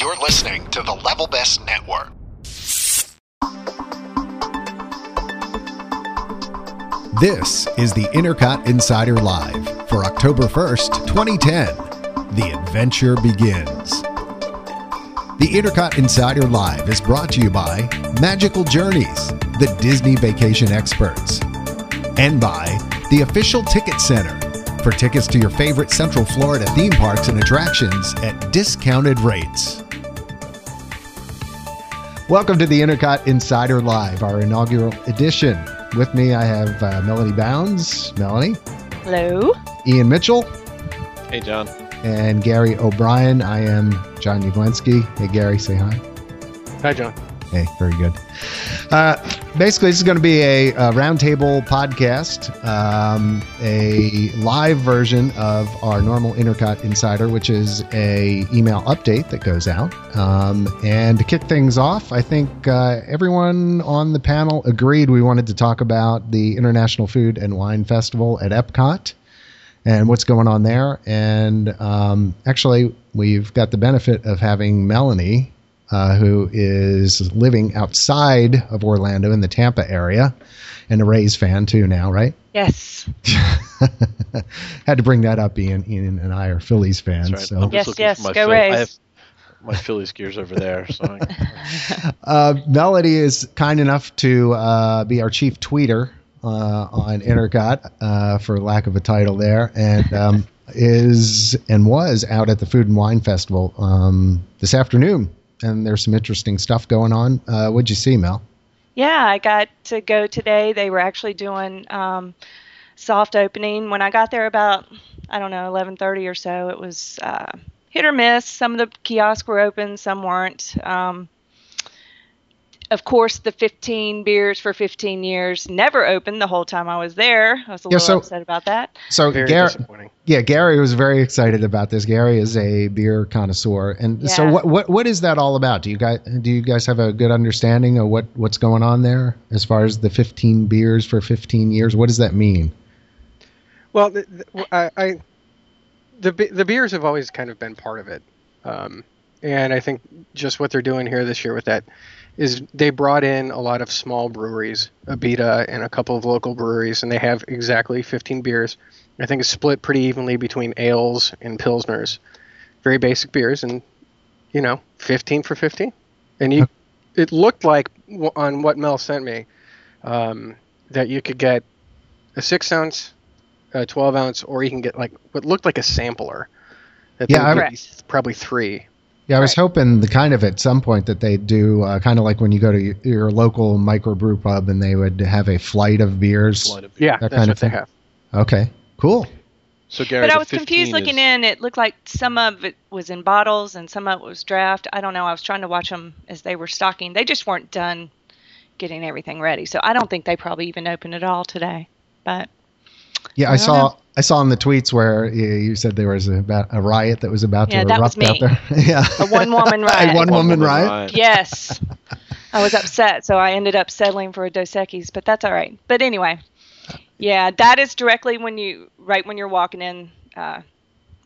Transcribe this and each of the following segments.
You're listening to the Level Best Network. This is the Intercot Insider Live for October 1st, 2010. The adventure begins. The Intercot Insider Live is brought to you by Magical Journeys, the Disney Vacation Experts, and by the Official Ticket Center for tickets to your favorite Central Florida theme parks and attractions at discounted rates. Welcome to the Intercot Insider Live, our inaugural edition. With me, I have Melanie Bounds. Melanie. Hello. Ian Mitchell. Hey, John. And Gary O'Brien. I am John Newlensky. Hey, Gary, say hi. Hi, John. Hey, very good. Basically, this is going to be a roundtable podcast, a live version of our normal Intercot Insider, which is a email update that goes out. And to kick things off, I think everyone on the panel agreed we wanted to talk about the International Food and Wine Festival at Epcot and what's going on there. And actually, we've got the benefit of having Melanie, who is living outside of Orlando in the Tampa area, and a Rays fan too now, right? Yes. Had to bring that up, Ian. Ian and I are Phillies fans. Right. So. Yes, go Rays. I have my Phillies gears over there. So. Melody is kind enough to be our chief tweeter on Intercot, for lack of a title there, and was out at the Food and Wine Festival this afternoon. And there's some interesting stuff going on. What'd you see, Mel? Yeah, I got to go today. They were actually doing soft opening. When I got there about, 11:30 or so, it was hit or miss. Some of the kiosks were open, some weren't. Of course, the 15 beers for 15 years never opened the whole time I was there. I was a little upset about that. So Gary was very excited about this. Gary is a beer connoisseur, and so what is that all about? Do you guys have a good understanding of what's going on there as far as the 15 beers for 15 years? What does that mean? Well, the beers have always kind of been part of it, and I think just what they're doing here this year with that is they brought in a lot of small breweries, Abita and a couple of local breweries, and they have exactly 15 beers. I think it's split pretty evenly between ales and pilsners. Very basic beers, and 15 for 15. And it looked like, on what Mel sent me, that you could get a 6-ounce, a 12-ounce, or you can get like what looked like a sampler. Probably three. Yeah, I was hoping at some point that they'd do kind of like when you go to your local microbrew pub and they would have a flight of beers. Yeah, that's kind of thing. They have. Okay, cool. So, Gary, but I was confused looking in. It looked like some of it was in bottles and some of it was draft. I don't know. I was trying to watch them as they were stocking. They just weren't done getting everything ready. So I don't think they probably even opened it all today. But yeah, I saw in the tweets where you said there was a riot that was about to erupt out there. Yeah, a one-woman riot. A one-woman riot? Yes. I was upset, so I ended up settling for a Dos Equis, but that's all right. But anyway, yeah, that is directly when you're walking in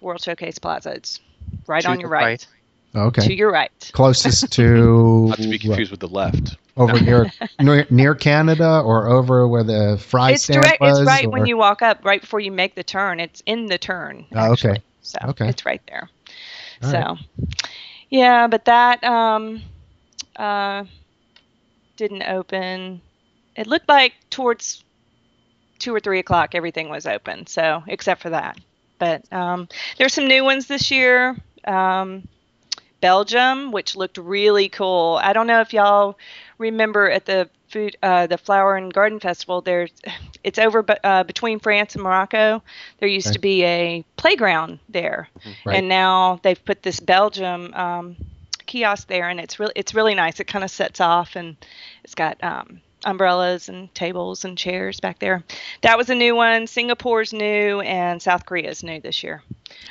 World Showcase Plaza. It's right on your right. Okay. To your right. Closest to... Not to be confused with the left. Over near Canada, or over where the fry stand was? It's right when you walk up, right before you make the turn. It's in the turn. Oh, okay. So it's right there. All right. Yeah, but that didn't open. It looked like towards 2 or 3 o'clock everything was open, so except for that. But there's some new ones this year. Belgium, which looked really cool. I don't know if y'all remember at the the Flower and Garden Festival, it's over between France and Morocco. There used to be a playground there, and now they've put this Belgium kiosk there, and it's really nice. It kind of sets off, and it's got umbrellas and tables and chairs back there. That was a new one. Singapore's new, and South Korea's new this year.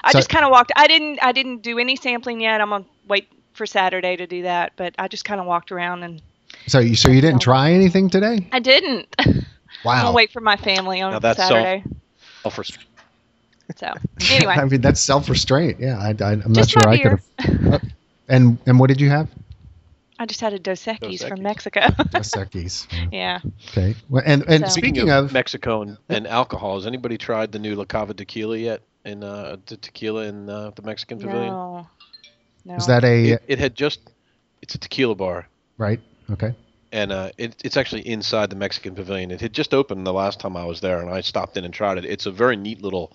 I just kind of walked. I didn't do any sampling yet. I'm gonna wait for Saturday to do that. But I just kind of walked around and. So you didn't try anything today? I didn't. Wow. I'm gonna wait for my family on Saturday. So anyway. I mean, that's self-restraint. Yeah, I'm not sure I could have. And what did you have? I just had a Dos Equis from Mexico. Dos Equis. Yeah. Okay. Well, and so, speaking of Mexico and alcohol, has anybody tried the new La Cava tequila yet? In the tequila in the Mexican Pavilion? No. Is that a? It had just. It's a tequila bar. Right. Okay. And it's actually inside the Mexican Pavilion. It had just opened the last time I was there, and I stopped in and tried it. It's a very neat little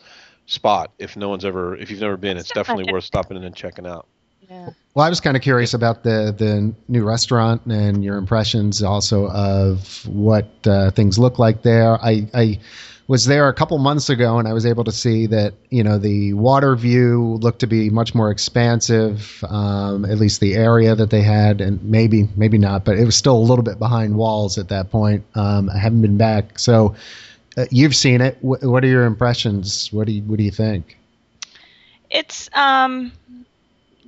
spot. If you've never been, it's definitely worth stopping in and checking out. Yeah. Well, I was kind of curious about the new restaurant and your impressions also of what things look like there. I was there a couple months ago, and I was able to see that the water view looked to be much more expansive, at least the area that they had, and maybe not, but it was still a little bit behind walls at that point. I haven't been back, so you've seen it. What are your impressions? What do you think? It's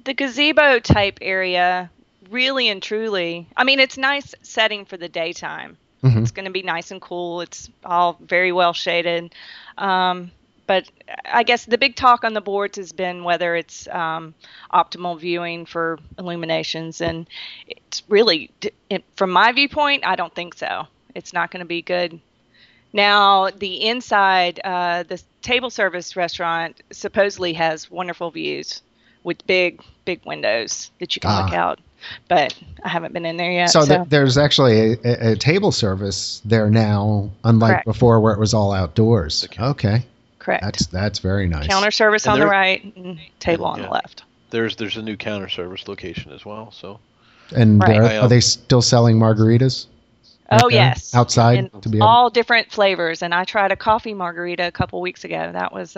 the gazebo type area, really and truly. I mean, it's nice setting for the daytime. Mm-hmm. It's going to be nice and cool. It's all very well shaded. But I guess the big talk on the boards has been whether it's optimal viewing for illuminations. And it's really, from my viewpoint, I don't think so. It's not going to be good. Now, the inside, the table service restaurant supposedly has wonderful views, with big windows that you can look out. But I haven't been in there yet. So there's actually a table service there now, unlike before where it was all outdoors. Okay. Correct. That's very nice. Counter service on the right and table on the left. There's a new counter service location as well. So. And are they still selling margaritas? Oh, yes. Outside? And all different flavors. And I tried a coffee margarita a couple weeks ago. That was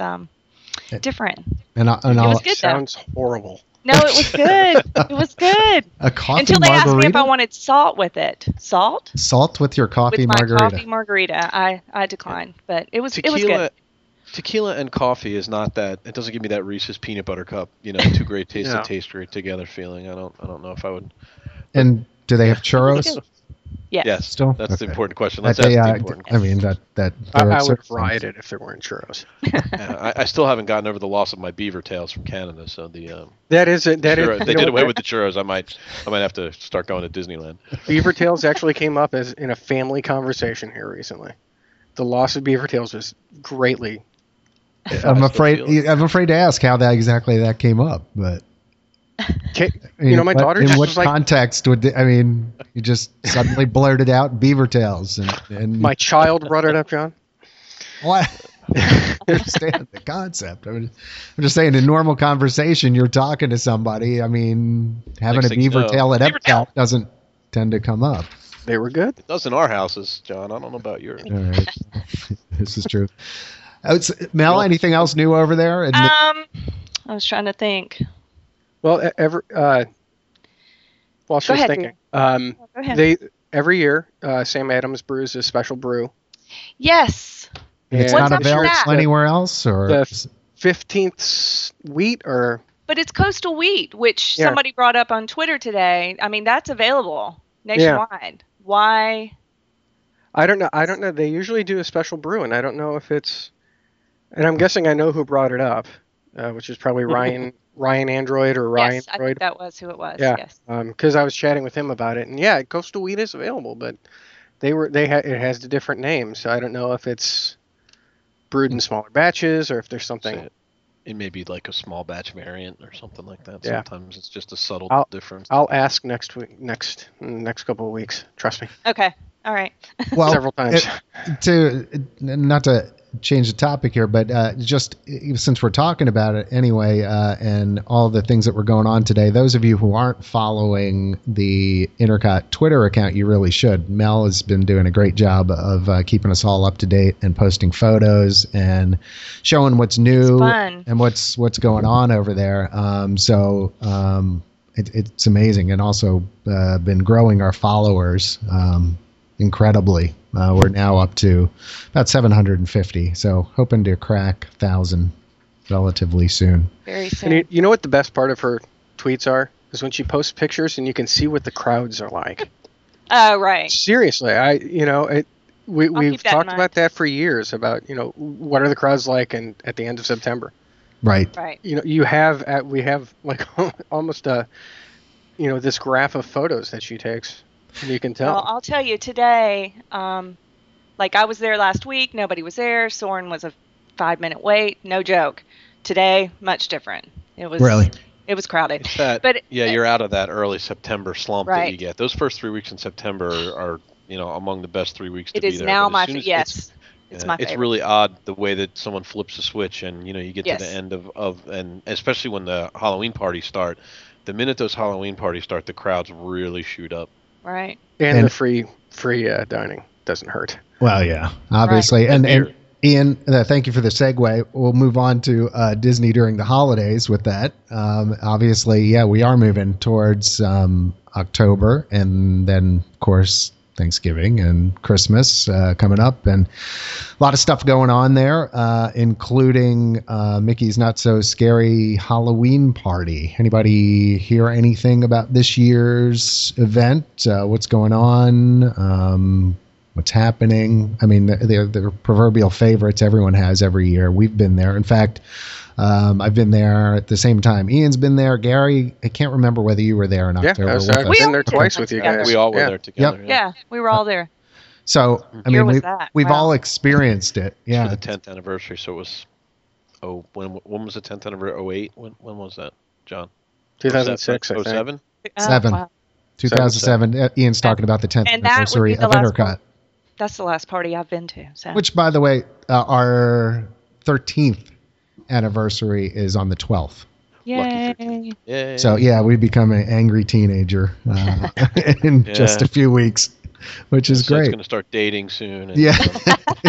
different. And it was good, sounds horrible. No, it was good. It was good. A coffee until they margarita? Asked me if I wanted salt with it. Salt? Salt with your coffee margarita. With my coffee margarita. I declined, but it was good. Tequila and coffee is not that. It doesn't give me that Reese's peanut butter cup, two great tastes that taste great together feeling. I don't know if I would. And do they have churros? Yes. Still? That's the important question. Let's ask the important question. I mean, I would riot it if there weren't churros. I still haven't gotten over the loss of my beaver tails from Canada. So they did away with the churros. I might have to start going to Disneyland. Beaver tails actually came up in a family conversation here recently. The loss of beaver tails was greatly. I'm afraid to ask how that came up, but. My daughter just was like... In what context you just suddenly blurted out beaver tails and... My child brought it up, John. Well, I understand the concept. I'm just saying, in normal conversation, you're talking to somebody. Having a beaver tail at Epcot doesn't tend to come up. They were good. It does in our houses, John. I don't know about yours. All right. This is true. Mel, anything else new over there? I was trying to think... Well, while she was thinking, every year Sam Adams brews a special brew. Yes. And it's not available anywhere else, or the 15th wheat, or. But it's coastal wheat, which somebody brought up on Twitter today. That's available nationwide. Yeah. Why? I don't know. They usually do a special brew, and I don't know if it's. And I'm guessing I know who brought it up, which is probably Ryan. Ryan Android or Ryan. Yes, Android. I think that was who it was. Yeah. Yes. Because I was chatting with him about it, and coastal wheat is available, but it has a different name, so I don't know if it's brewed in smaller batches or if there's something. So it may be like a small batch variant or something like that. Yeah. Sometimes it's just a subtle difference. I'll ask next week, next couple of weeks. Trust me. Okay. All right. Well, several times. Not to change the topic here, but just since we're talking about it anyway, and all the things that were going on today, those of you who aren't following the Intercot Twitter account, you really should. Mel has been doing a great job of keeping us all up to date and posting photos and showing what's new and what's going on over there. It's amazing, and also been growing our followers incredibly. We're now up to about 750, so hoping to crack 1,000 relatively soon. Very soon. And you know what the best part of her tweets are? Is when she posts pictures and you can see what the crowds are like. Oh, right. Seriously, we've talked about that for years, about what are the crowds like at the end of September. Right. Right. We have like almost a you know, this graph of photos that she takes. And you can tell. Well, I'll tell you today, like I was there last week. Nobody was there. Soarin' was a 5-minute wait. No joke. Today, much different. It was really. It was crowded. That, but yeah, you're out of that early September slump right. that you get. Those first 3 weeks in September are, you know, among the best 3 weeks to be there. It is now my yes. It's my favorite. It's really odd the way that someone flips a switch and, you know, you get yes. to the end of and especially when the Halloween parties start. The minute those Halloween parties start, the crowds really shoot up. Right. And the free dining doesn't hurt. Well, yeah, obviously. Right. And Ian, thank you for the segue. We'll move on to Disney during the holidays with that. Obviously, yeah, we are moving towards October and then, of course, Thanksgiving and Christmas coming up, and a lot of stuff going on there, including Mickey's Not So Scary Halloween Party. Anybody hear anything about this year's event? What's going on? What's happening? I mean, they're proverbial favorites everyone has every year. We've been there. In fact, I've been there at the same time. Ian's been there. Gary, I can't remember whether you were there or not. Yeah, I was been there twice with you guys. We all were there together. Yep. Yeah, we were all there. So, I mean, we've all experienced it. Yeah, for the 10th anniversary. So it was, when was the 10th anniversary? 08? When was that, John? 2006, 07? 7. Wow. 2007. Ian's talking about the 10th anniversary of Intercot. That's the last party I've been to. So. Which, by the way, our 13th anniversary is on the 12th. Yay. Yay. So yeah, we become an angry teenager in just a few weeks, which is great. It's going to start dating soon. And yeah,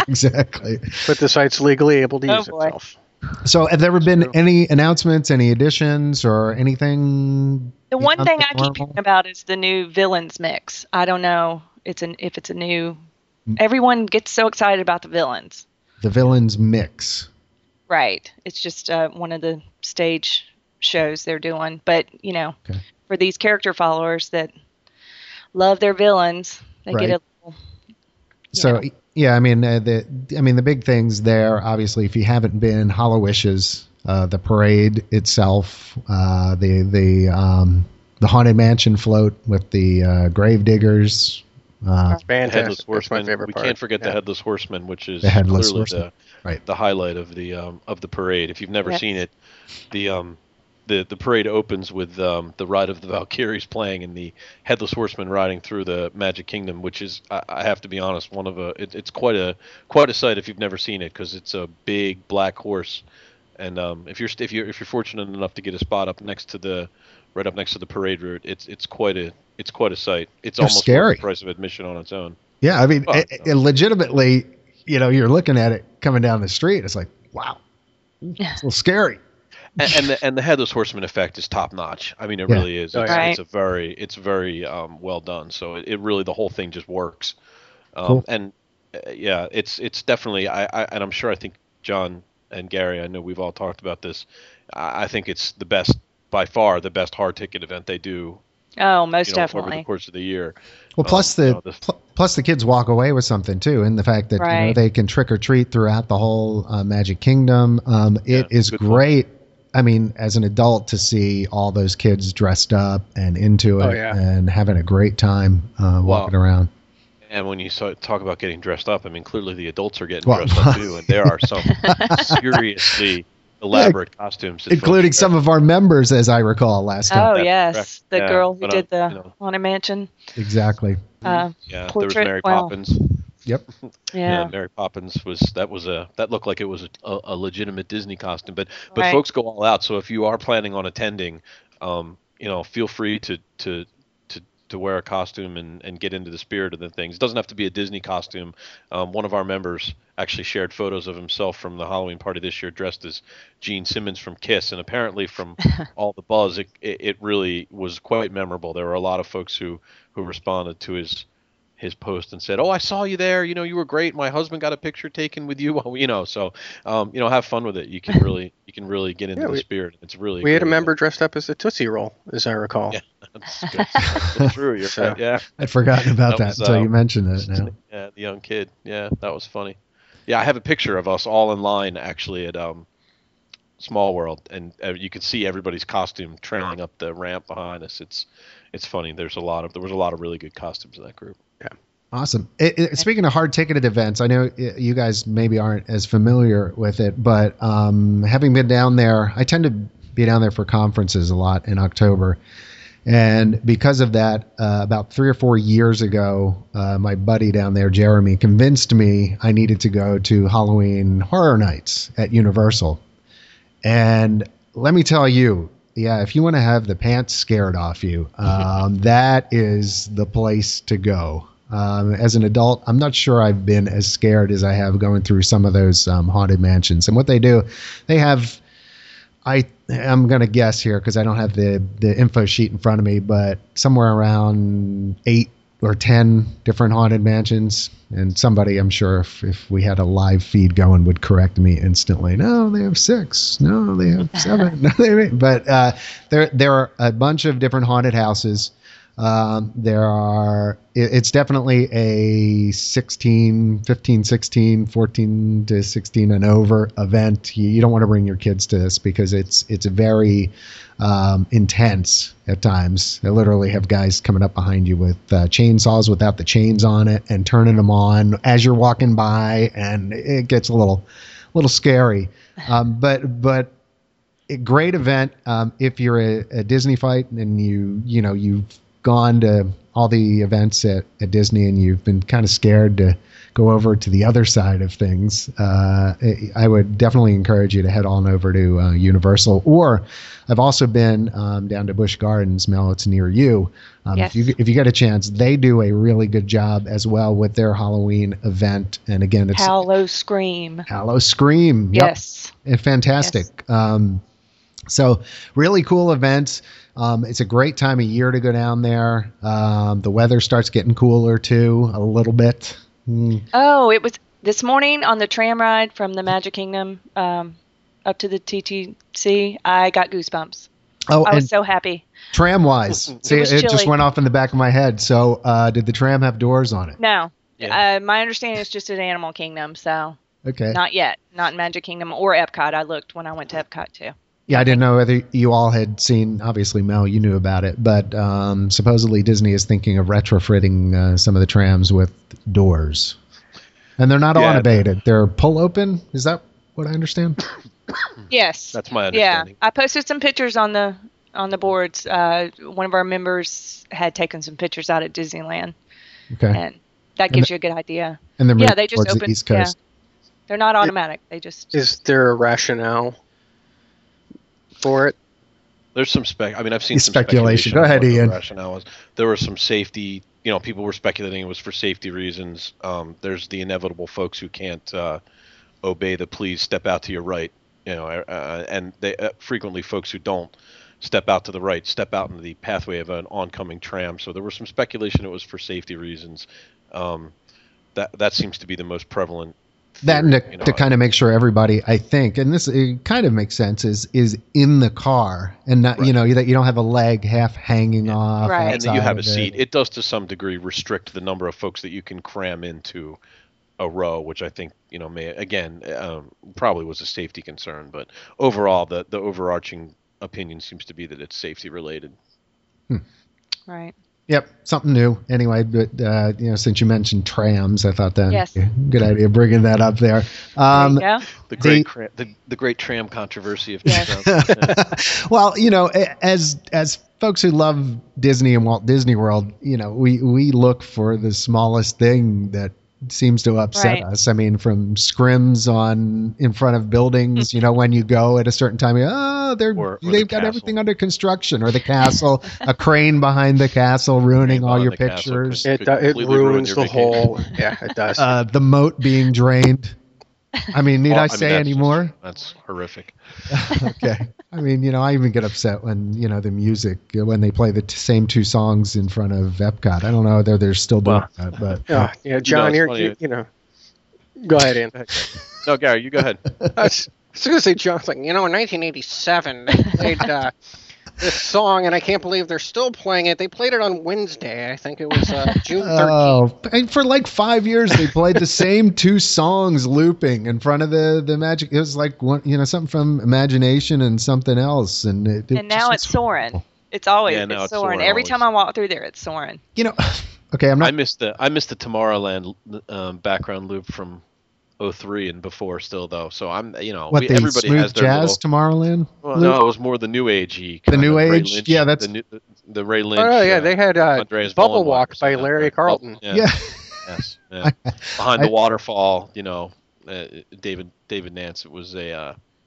exactly. But the site's legally able to use itself. So have there been any announcements, any additions, or anything? The one thing I keep hearing about is the new villains mix. I don't know if it's a new... Everyone gets so excited about the villains. The villains mix. Right. It's just one of the stage shows they're doing. But, you know, for these character followers that love their villains, they get a little... Yeah, I mean, the big things there, obviously, if you haven't been, Hallow Wishes, the parade itself, the Haunted Mansion float with the grave diggers. Headless Horseman. We can't forget the Headless Horseman, which is clearly the highlight of the parade. If you've never seen it, the parade opens with the Ride of the Valkyries playing and the Headless Horseman riding through the Magic Kingdom, which is, I have to be honest, it's quite a sight if you've never seen it, because it's a big black horse, and if you're fortunate enough to get a spot right up next to the parade route, it's quite a sight. It's almost scary. The price of admission on its own. Yeah, I mean, it legitimately, you know, you're looking at it coming down the street. It's like, wow, it's a little scary. And the Headless Horseman effect is top notch. I mean, it really is. It's very well done. So it really, the whole thing just works. Cool. And yeah, it's definitely. And I'm sure. I think John and Gary, I know we've all talked about this. I think it's the best. By far the best hard ticket event they do. Oh, most definitely over the course of the year. Well, plus the kids walk away with something too, and the fact that you know, they can trick or treat throughout the whole Magic Kingdom. It is great. Point. I mean, as an adult, to see all those kids dressed up and into it and having a great time walking around. And when you talk about getting dressed up, I mean, clearly the adults are getting dressed up too, and there are some seriously elaborate costumes. Including some of our members, as I recall, last time. Oh, yes. The girl who did the Haunted Mansion. Exactly. Portrait. There was Mary Poppins. Yep. Yeah. Mary Poppins that looked like it was a legitimate Disney costume. But folks go all out. So if you are planning on attending, you know, feel free to wear a costume and get into the spirit of the things. It doesn't have to be a Disney costume. One of our members actually shared photos of himself from the Halloween party this year dressed as Gene Simmons from Kiss, and apparently from all the buzz, it really was quite memorable. There were a lot of folks who responded to his post and said, "Oh, I saw you there. You know, you were great. My husband got a picture taken with you." You know, so you know, have fun with it. You can really get into the spirit. It's really we had a member dressed up as a Tootsie Roll, as I recall. Yeah, that's true. You're right. Yeah, I'd forgotten about that until you mentioned it. Now. Yeah, the young kid. Yeah, that was funny. Yeah, I have a picture of us all in line actually at Small World, and you could see everybody's costume trailing up the ramp behind us. It's funny. There was a lot of really good costumes in that group. Yeah. Awesome. Speaking of hard ticketed events, I know you guys maybe aren't as familiar with it, but having been down there, I tend to be down there for conferences a lot in October. And because of that, about 3 or 4 years ago, my buddy down there, Jeremy, convinced me I needed to go to Halloween Horror Nights at Universal. And let me tell you, yeah, if you want to have the pants scared off you, that is the place to go. As an adult, I'm not sure I've been as scared as I have going through some of those haunted mansions. And what they do, they have... I'm going to guess here because I don't have the info sheet in front of me, but somewhere around 8 or 10 different haunted mansions. And somebody, I'm sure, if we had a live feed going, would correct me instantly. No, they have 6. No, they have 7. No, they but there are a bunch of different haunted houses. It's definitely a 14 to 16 and over event. You don't want to bring your kids to this because it's very, intense at times. They literally have guys coming up behind you with chainsaws without the chains on it and turning them on as you're walking by. And it gets a little scary. But a great event. If you're a Disney fight and you've gone to all the events at Disney and you've been kind of scared to go over to the other side of things, I would definitely encourage you to head on over to Universal. Or I've also been down to Busch Gardens, Mel, it's near you. Yes. If you get a chance, they do a really good job as well with their Halloween event. And again, it's Hallow Scream. Hallow Scream. Yep. Yes. And fantastic. Yes. So really cool events. It's a great time of year to go down there. The weather starts getting cooler too, a little bit. Mm. Oh, it was this morning on the tram ride from the Magic Kingdom up to the TTC. I got goosebumps. Oh, I was so happy. Tram wise, see, it just went off in the back of my head. So, did the tram have doors on it? No. Yeah. My understanding is just at Animal Kingdom. So, okay, not yet, not in Magic Kingdom or Epcot. I looked when I went to Epcot too. Yeah, I didn't know whether you all had seen, obviously, Mel, you knew about it, but supposedly Disney is thinking of retrofitting some of the trams with doors. And they're not automated. They're pull open. Is that what I understand? Yes. That's my understanding. Yeah, I posted some pictures on the boards. One of our members had taken some pictures out at Disneyland. Okay. And that gives you a good idea. And they're moving towards the East Coast. Yeah. They're not automatic. They just... Is there a rationale for it? There's some I've seen some speculation. Go ahead, Ian. The rationale was there were some safety, people were speculating it was for safety reasons. There's the inevitable folks who can't obey the please step out to your right, and they frequently folks who don't step out to the right step out into the pathway of an oncoming tram. So there was some speculation it was for safety reasons. That seems to be the most prevalent. That and to kind of make sure everybody, I think, and this it kind of makes sense, is in the car and not, that you don't have a leg half hanging off. Right. And that you have a seat. It does to some degree restrict the number of folks that you can cram into a row, which I think, may, again, probably was a safety concern. But overall, the overarching opinion seems to be that it's safety related. Hmm. Right. Yep, something new. Anyway, but since you mentioned trams, I thought that good idea bringing that up there. There you go. The great tram controversy of 2000. Well, as folks who love Disney and Walt Disney World, we look for the smallest thing that seems to upset us. I mean, from scrims on in front of buildings, when you go at a certain time, they've got everything under construction, or the castle, a crane behind the castle ruining all your pictures. It ruins the whole. Yeah, it does. The moat being drained. I mean, need I say anymore? That's horrific. Okay. I mean, I even get upset when, the music, when they play the same two songs in front of Epcot. I don't know whether they're still doing that. But, John, go ahead, Ian. No, Gary, you go ahead. I was going to say, John's like, in 1987, they played this song, and I can't believe they're still playing it. They played it on Wednesday. I think it was June 13th. Oh, and for like 5 years, they played the same two songs looping in front of the Magic. It was like one, you know, something from Imagination and something else. And now it's Soarin'. It's always it's Soarin'. Every time I walk through there, it's Soarin'. You know, okay, I'm not. I missed the Tomorrowland background loop from 03 and before still though, so I'm everybody has their jazz little, Tomorrowland. Well, no, it was more the new agey. The new age, Lynch, yeah, that's the Ray Lynch. Oh yeah, they had Bubble Walk by Larry Carlton. Yes, yeah. Behind the Waterfall, David Nance. It was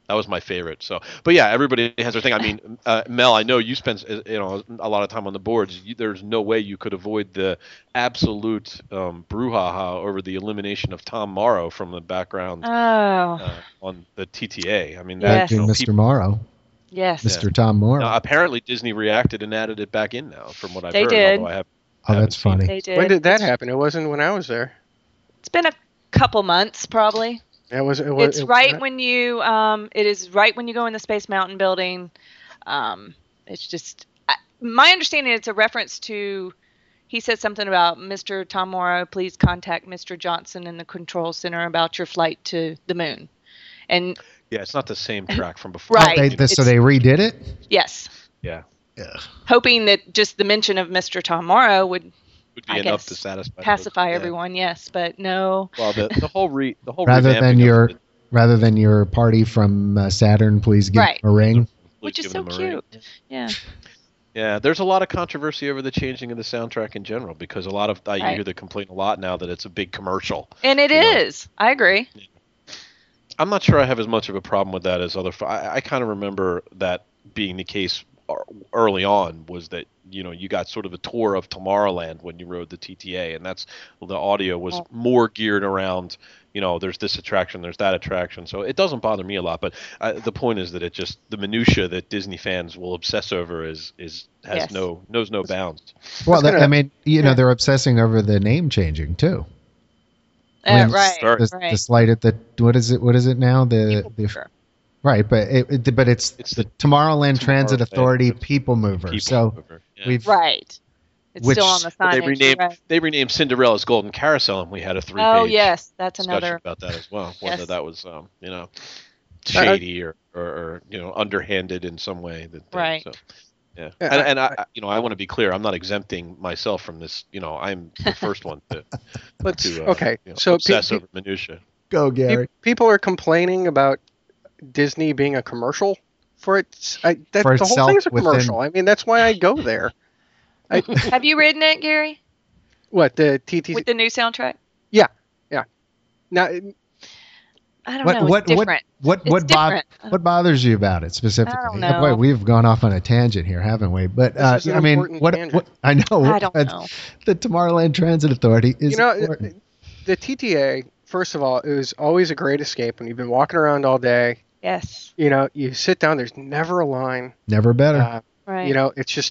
that was my favorite. So, but yeah, everybody has their thing. I mean, Mel, I know you spend a lot of time on the boards. There's no way you could avoid the absolute brouhaha over the elimination of Tom Morrow from the background on the TTA. I mean, Mr. Morrow. Yes, Mr. Tom Morrow. Now, apparently, Disney reacted and added it back in now. From what I've heard, they did. Oh, that's funny. They did. When did that happen? It wasn't when I was there. It's been a couple months, probably. It is right when you go in the Space Mountain building. It's just my understanding. It's a reference to. He said something about Mr. Tom Morrow. Please contact Mr. Johnson in the control center about your flight to the moon. And yeah, it's not the same track from before. Right. So they redid it. Yes. Yeah. Hoping that just the mention of Mr. Tom Morrow would be enough to pacify everyone, yes, but no. Well, the whole rather than your party from Saturn, please give him a ring, which is so cute. Yeah. Yeah, there's a lot of controversy over the changing of the soundtrack in general because a lot of you hear the complaint a lot now that it's a big commercial, and it is. I agree. I'm not sure I have as much of a problem with that as other. I kind of remember that being the case early on, was that you got sort of a tour of Tomorrowland when you rode the TTA, and that's the audio was more geared around there's this attraction, there's that attraction, so it doesn't bother me a lot, but the point is that it just the minutia that Disney fans will obsess over knows no bounds. Well, they're obsessing over the name changing too. The slight at the what is it now, the right, but it's the Tomorrowland Transit Authority People Mover. It's still on the sign. They renamed Cinderella's Golden Carousel, and we had a 3-page that's another discussion about that as well. Whether that was shady or underhanded in some way. So. Yeah, and I want to be clear. I'm not exempting myself from this. I'm the first one to obsess over minutia. Go, Gary. People are complaining about Disney being a commercial for its the whole thing is a commercial. I mean, that's why I go there. Have you ridden it, Gary? What, the TTC with the new soundtrack? Yeah. Now I don't know. It's different. What bothers you about it specifically? I don't know. Boy, we've gone off on a tangent here, haven't we? But I know. I don't know. The Tomorrowland Transit Authority is important. The TTA. First of all, it was always a great escape when you've been walking around all day. Yes. You sit down. There's never a line. Never better. Right.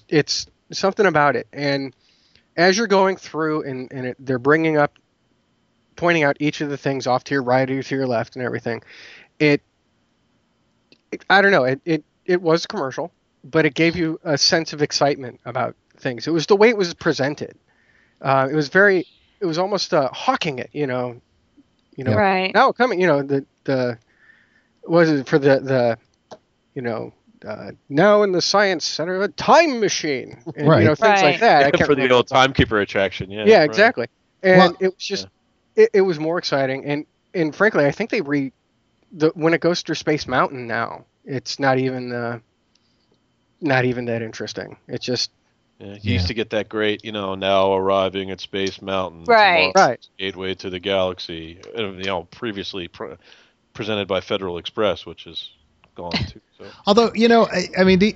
It's something about it. And as you're going through, and they're pointing out each of the things off to your right or to your left and everything. I don't know. It was commercial, but it gave you a sense of excitement about things. It was the way it was presented. It was almost hawking it. Now coming, the was it for the now in the Science Center a time machine and, things like that. Yeah, I can't for the old timekeeper attraction. Yeah, exactly. And it was just it was more exciting and frankly I think they when it goes through Space Mountain now it's not even that interesting. It's just used to get that great, now arriving at Space Mountain. Right. Gateway to the galaxy, previously presented by Federal Express, which is gone too. So. Although, do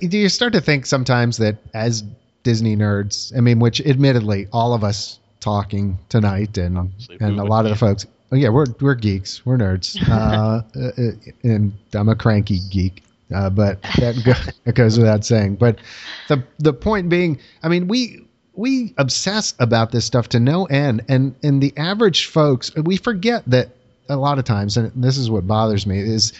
you start to think sometimes that as Disney nerds, which admittedly all of us talking tonight and a lot of the folks, we're geeks, we're nerds, and I'm a cranky geek. But that goes without saying. But the point being, we obsess about this stuff to no end, and the average folks, we forget that a lot of times, and this is what bothers me, is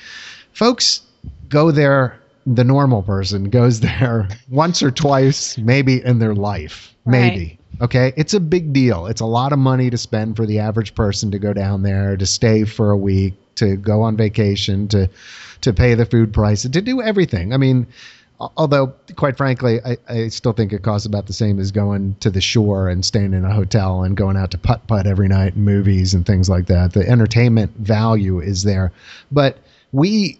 folks go there the normal person goes there once or twice, maybe in their life, maybe. Right. Okay. It's a big deal. It's a lot of money to spend for the average person to go down there, to stay for a week, to go on vacation, to pay the food price, to do everything. I mean, although, quite frankly, I still think it costs about the same as going to the shore and staying in a hotel and going out to putt-putt every night and movies and things like that. The entertainment value is there. But we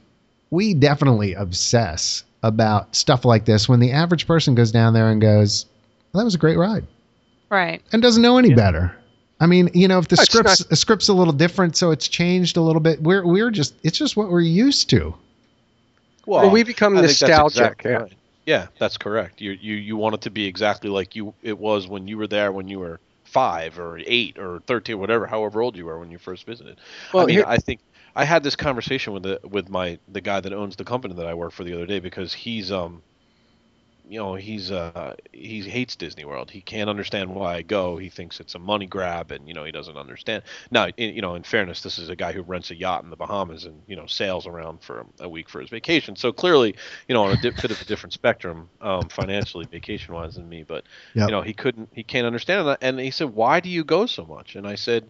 definitely obsess about stuff like this when the average person goes down there and goes, well, that was a great ride. Right. And doesn't know any better. I mean, you know, if the script's a little different, so it's changed a little bit, it's just what we're used to. Well, we become nostalgic. Yeah, that's correct. You want it to be exactly like it was when you were there when you were 5 or 8 or 13, whatever, however old you were when you first visited. Well, I mean, I think I had this conversation with the guy that owns the company that I work for the other day, because he hates Disney World. He can't understand why I go. He thinks it's a money grab, and he doesn't understand. Now, in fairness, this is a guy who rents a yacht in the Bahamas and sails around for a week for his vacation. So clearly, on a bit of a different spectrum, financially, vacation wise, than me. But he can't understand that. And he said, "Why do you go so much?" And I said,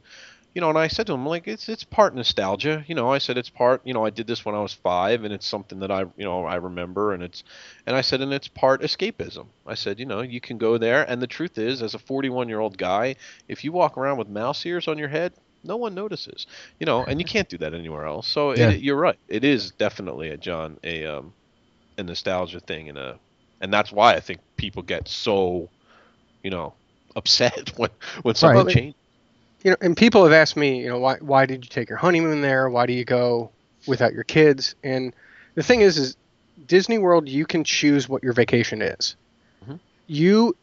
and I said to him, like, it's part nostalgia. I said, it's part, I did this when I was 5, and it's something that I remember. And it's part escapism. I said, you can go there. And the truth is, as a 41-year-old guy, if you walk around with mouse ears on your head, no one notices, and you can't do that anywhere else. So yeah. You're right. It is definitely a nostalgia thing. And that's why I think people get so, upset when something changes. And people have asked me, why did you take your honeymoon there? Why do you go without your kids? And the thing is Disney World, you can choose what your vacation is. Mm-hmm. You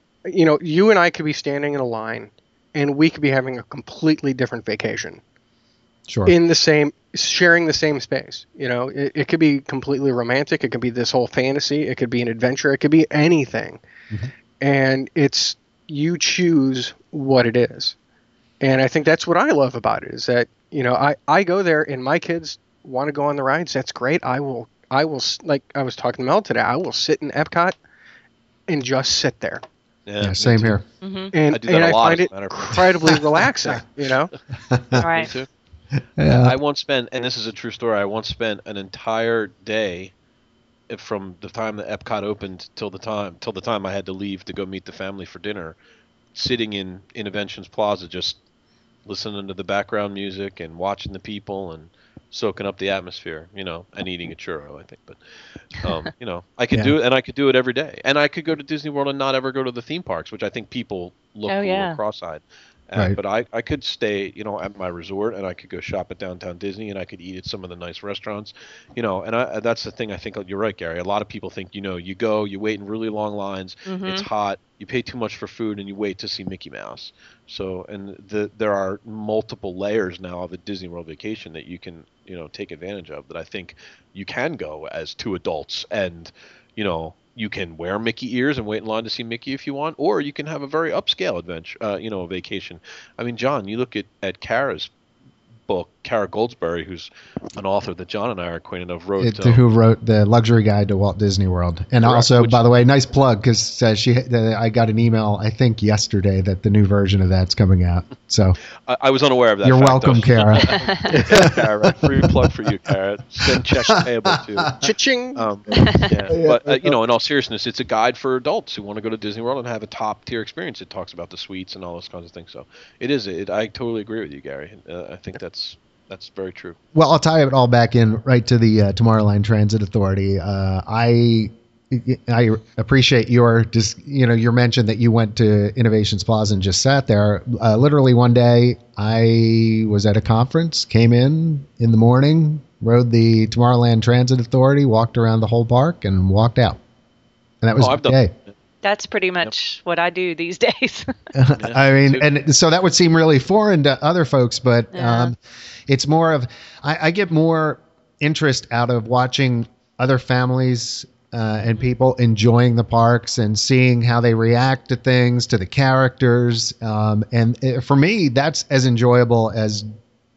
and I could be standing in a line, and we could be having a completely different vacation. Sure. Sharing the same space. It could be completely romantic. It could be this whole fantasy. It could be an adventure. It could be anything. Mm-hmm. And you choose what it is. And I think that's what I love about it, is that, I go there and my kids want to go on the rides. That's great. I will, like I was talking to Mel today, I will sit in Epcot and just sit there. Yeah, same here. Mm-hmm. And I find it incredibly relaxing, Right. Me too. Yeah. I once spent, and this is a true story, I once spent an entire day from the time that Epcot opened till the time I had to leave to go meet the family for dinner, sitting in Interventions Plaza, just listening to the background music and watching the people and soaking up the atmosphere, and eating a churro, I think. But, I could do it, and I could do it every day. And I could go to Disney World and not ever go to the theme parks, which I think people look cross-eyed at. Right. But I could stay, at my resort, and I could go shop at Downtown Disney, and I could eat at some of the nice restaurants, and that's the thing I think, you're right, Gary. A lot of people think, you go, you wait in really long lines, it's hot, you pay too much for food, and you wait to see Mickey Mouse. So, and there are multiple layers now of a Disney World vacation that you can, take advantage of, that I think you can go as two adults and, you can wear Mickey ears and wait in line to see Mickey if you want, or you can have a very upscale adventure, vacation. I mean, John, you look at Kara's book, Kara Goldsbury, who's an author that John and I are acquainted of, who wrote The Luxury Guide to Walt Disney World. And correct, also, by the way, nice plug, because I got an email, I think yesterday, that the new version of that's coming out. So I was unaware of that. You're welcome, Kara. Kara, free plug for you, Kara. Send checks payable too. Cha-ching. But in all seriousness, it's a guide for adults who want to go to Disney World and have a top tier experience. It talks about the suites and all those kinds of things. So I totally agree with you, Gary. I think that's very true. Well, I'll tie it all back in right to the Tomorrowland Transit Authority. I appreciate your mention that you went to Innovations Plaza and just sat there. Literally one day, I was at a conference, came in the morning, rode the Tomorrowland Transit Authority, walked around the whole park, and walked out. And that was the day. That's pretty much what I do these days. I mean, and so that would seem really foreign to other folks, but it's more of, I get more interest out of watching other families and people enjoying the parks and seeing how they react to things, to the characters. And for me, that's as enjoyable as,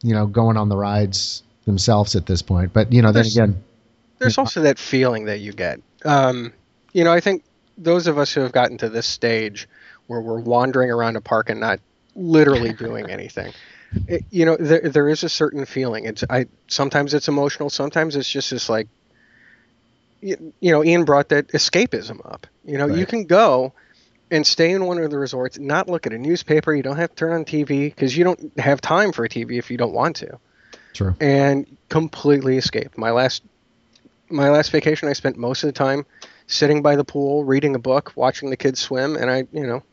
going on the rides themselves at this point. But then again. there's also that feeling that you get. You know, I think those of us who have gotten to this stage where we're wandering around a park and not literally doing anything, you know, there is a certain feeling. Sometimes it's emotional. Sometimes it's just this, like, you know, Ian brought that escapism up. You know, you can go and stay in one of the resorts, not look at a newspaper. You don't have to turn on TV because you don't have time for a TV if you don't want to. True. And completely escape. My last vacation, I spent most of the time sitting by the pool, reading a book, watching the kids swim, and I, you know,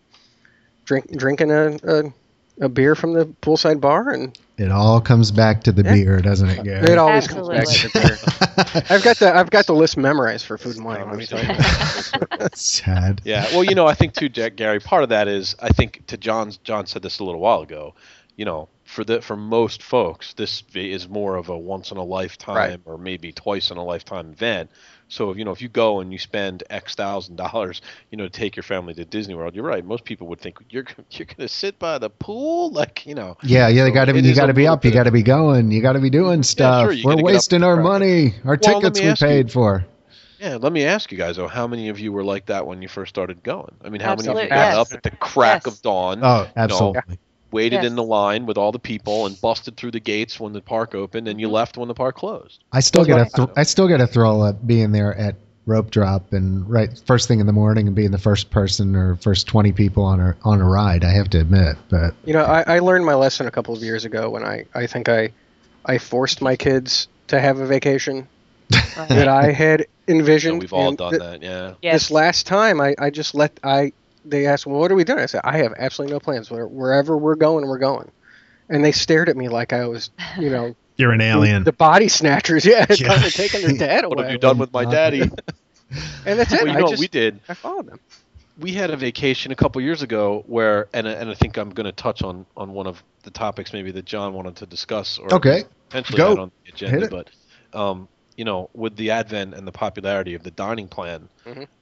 drinking a beer from the poolside bar, and it all comes back to the beer, doesn't it, Gary? It always comes back to the beer. I've got the list memorized for Food and Wine. Let me tell you that. Sad. Yeah. Well, you know, I think too, Gary, part of that is, I think, to John said this a little while ago. You know, for most folks, this is more of a once in a lifetime or maybe twice in a lifetime event. So, you know, if you go and you spend X $1,000, you know, to take your family to Disney World, you're right. Most people would think you're going to sit by the pool, like, you know. Yeah, yeah. You got to be up. You got to be going. You got to be doing stuff. Yeah, sure, we're wasting our money. Our tickets we paid for. Yeah, let me ask you guys, though, how many of you were like that when you first started going? I mean, how many of you got up at the crack of dawn? Oh, absolutely. You know, waited in the line with all the people and busted through the gates when the park opened, and you left when the park closed. I still get a thrill at being there at rope drop and first thing in the morning and being the first person or first 20 people on a ride. I have to admit, but you know, I learned my lesson a couple of years ago when I think I forced my kids to have a vacation that I had envisioned. Yeah, we've all done that. Yeah. Yes. This last time, they asked, well, what are we doing? I said, I have absolutely no plans. Wherever we're going, we're going. And they stared at me like I was, you know. You're an alien. The body snatchers, because they're taking their dad away. What have you done with my daddy? And that's it. Well, you know what we did? I followed them. We had a vacation a couple years ago where, and I think I'm going to touch on one of the topics maybe that John wanted to discuss or potentially had on the agenda. But, you know, with the advent and the popularity of the dining plan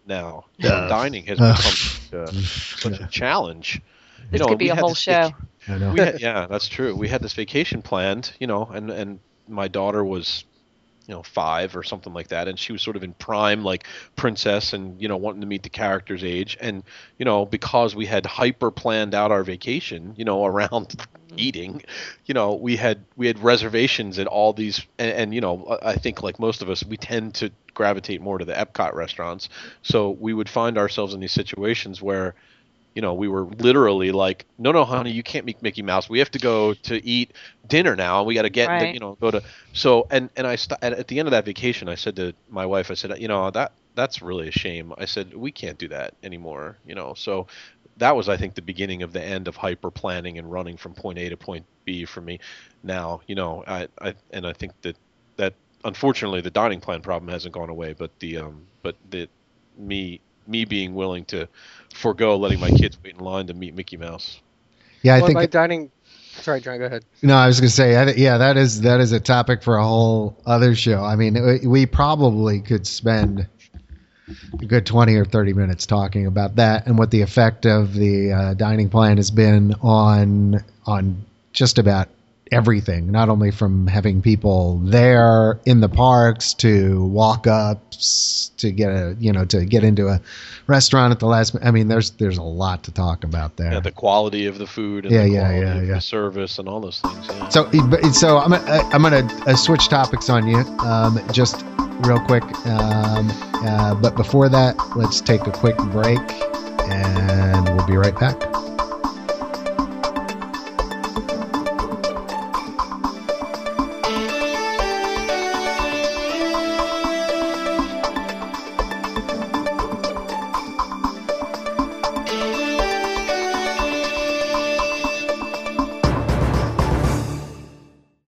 now, dining has become such a challenge. This could be a whole show. I know. That's true. We had this vacation planned, you know, and my daughter was, you know, 5 or something like that, and she was sort of in prime, like, princess and, you know, wanting to meet the character's age. And, you know, because we had hyper planned out our vacation, you know, around eating, you know, we had reservations at all these, and you know, I think like most of us, we tend to gravitate more to the Epcot restaurants, so we would find ourselves in these situations where, you know, we were literally like, no honey, you can't make Mickey Mouse, we have to go to eat dinner now, we got to get the, you know, go to, so and I at the end of that vacation, I said to my wife, I said, you know, that's really a shame. I said, we can't do that anymore, you know. So that was, I think, the beginning of the end of hyper planning and running from point A to point B for me. Now, you know, I think that unfortunately the dining plan problem hasn't gone away, but me being willing to forego letting my kids wait in line to meet Mickey Mouse. Yeah, I think my dining. Sorry, John, go ahead. No, I was going to say, that is a topic for a whole other show. I mean, we probably could spend a good 20 or 30 minutes talking about that and what the effect of the dining plan has been on just about everything, not only from having people there in the parks to walk-ups to get into a restaurant at the last. I mean, there's a lot to talk about there. Yeah, the quality of the food and the service and all those things. Yeah. So I'm going to switch topics on you just real quick. But before that, let's take a quick break and we'll be right back.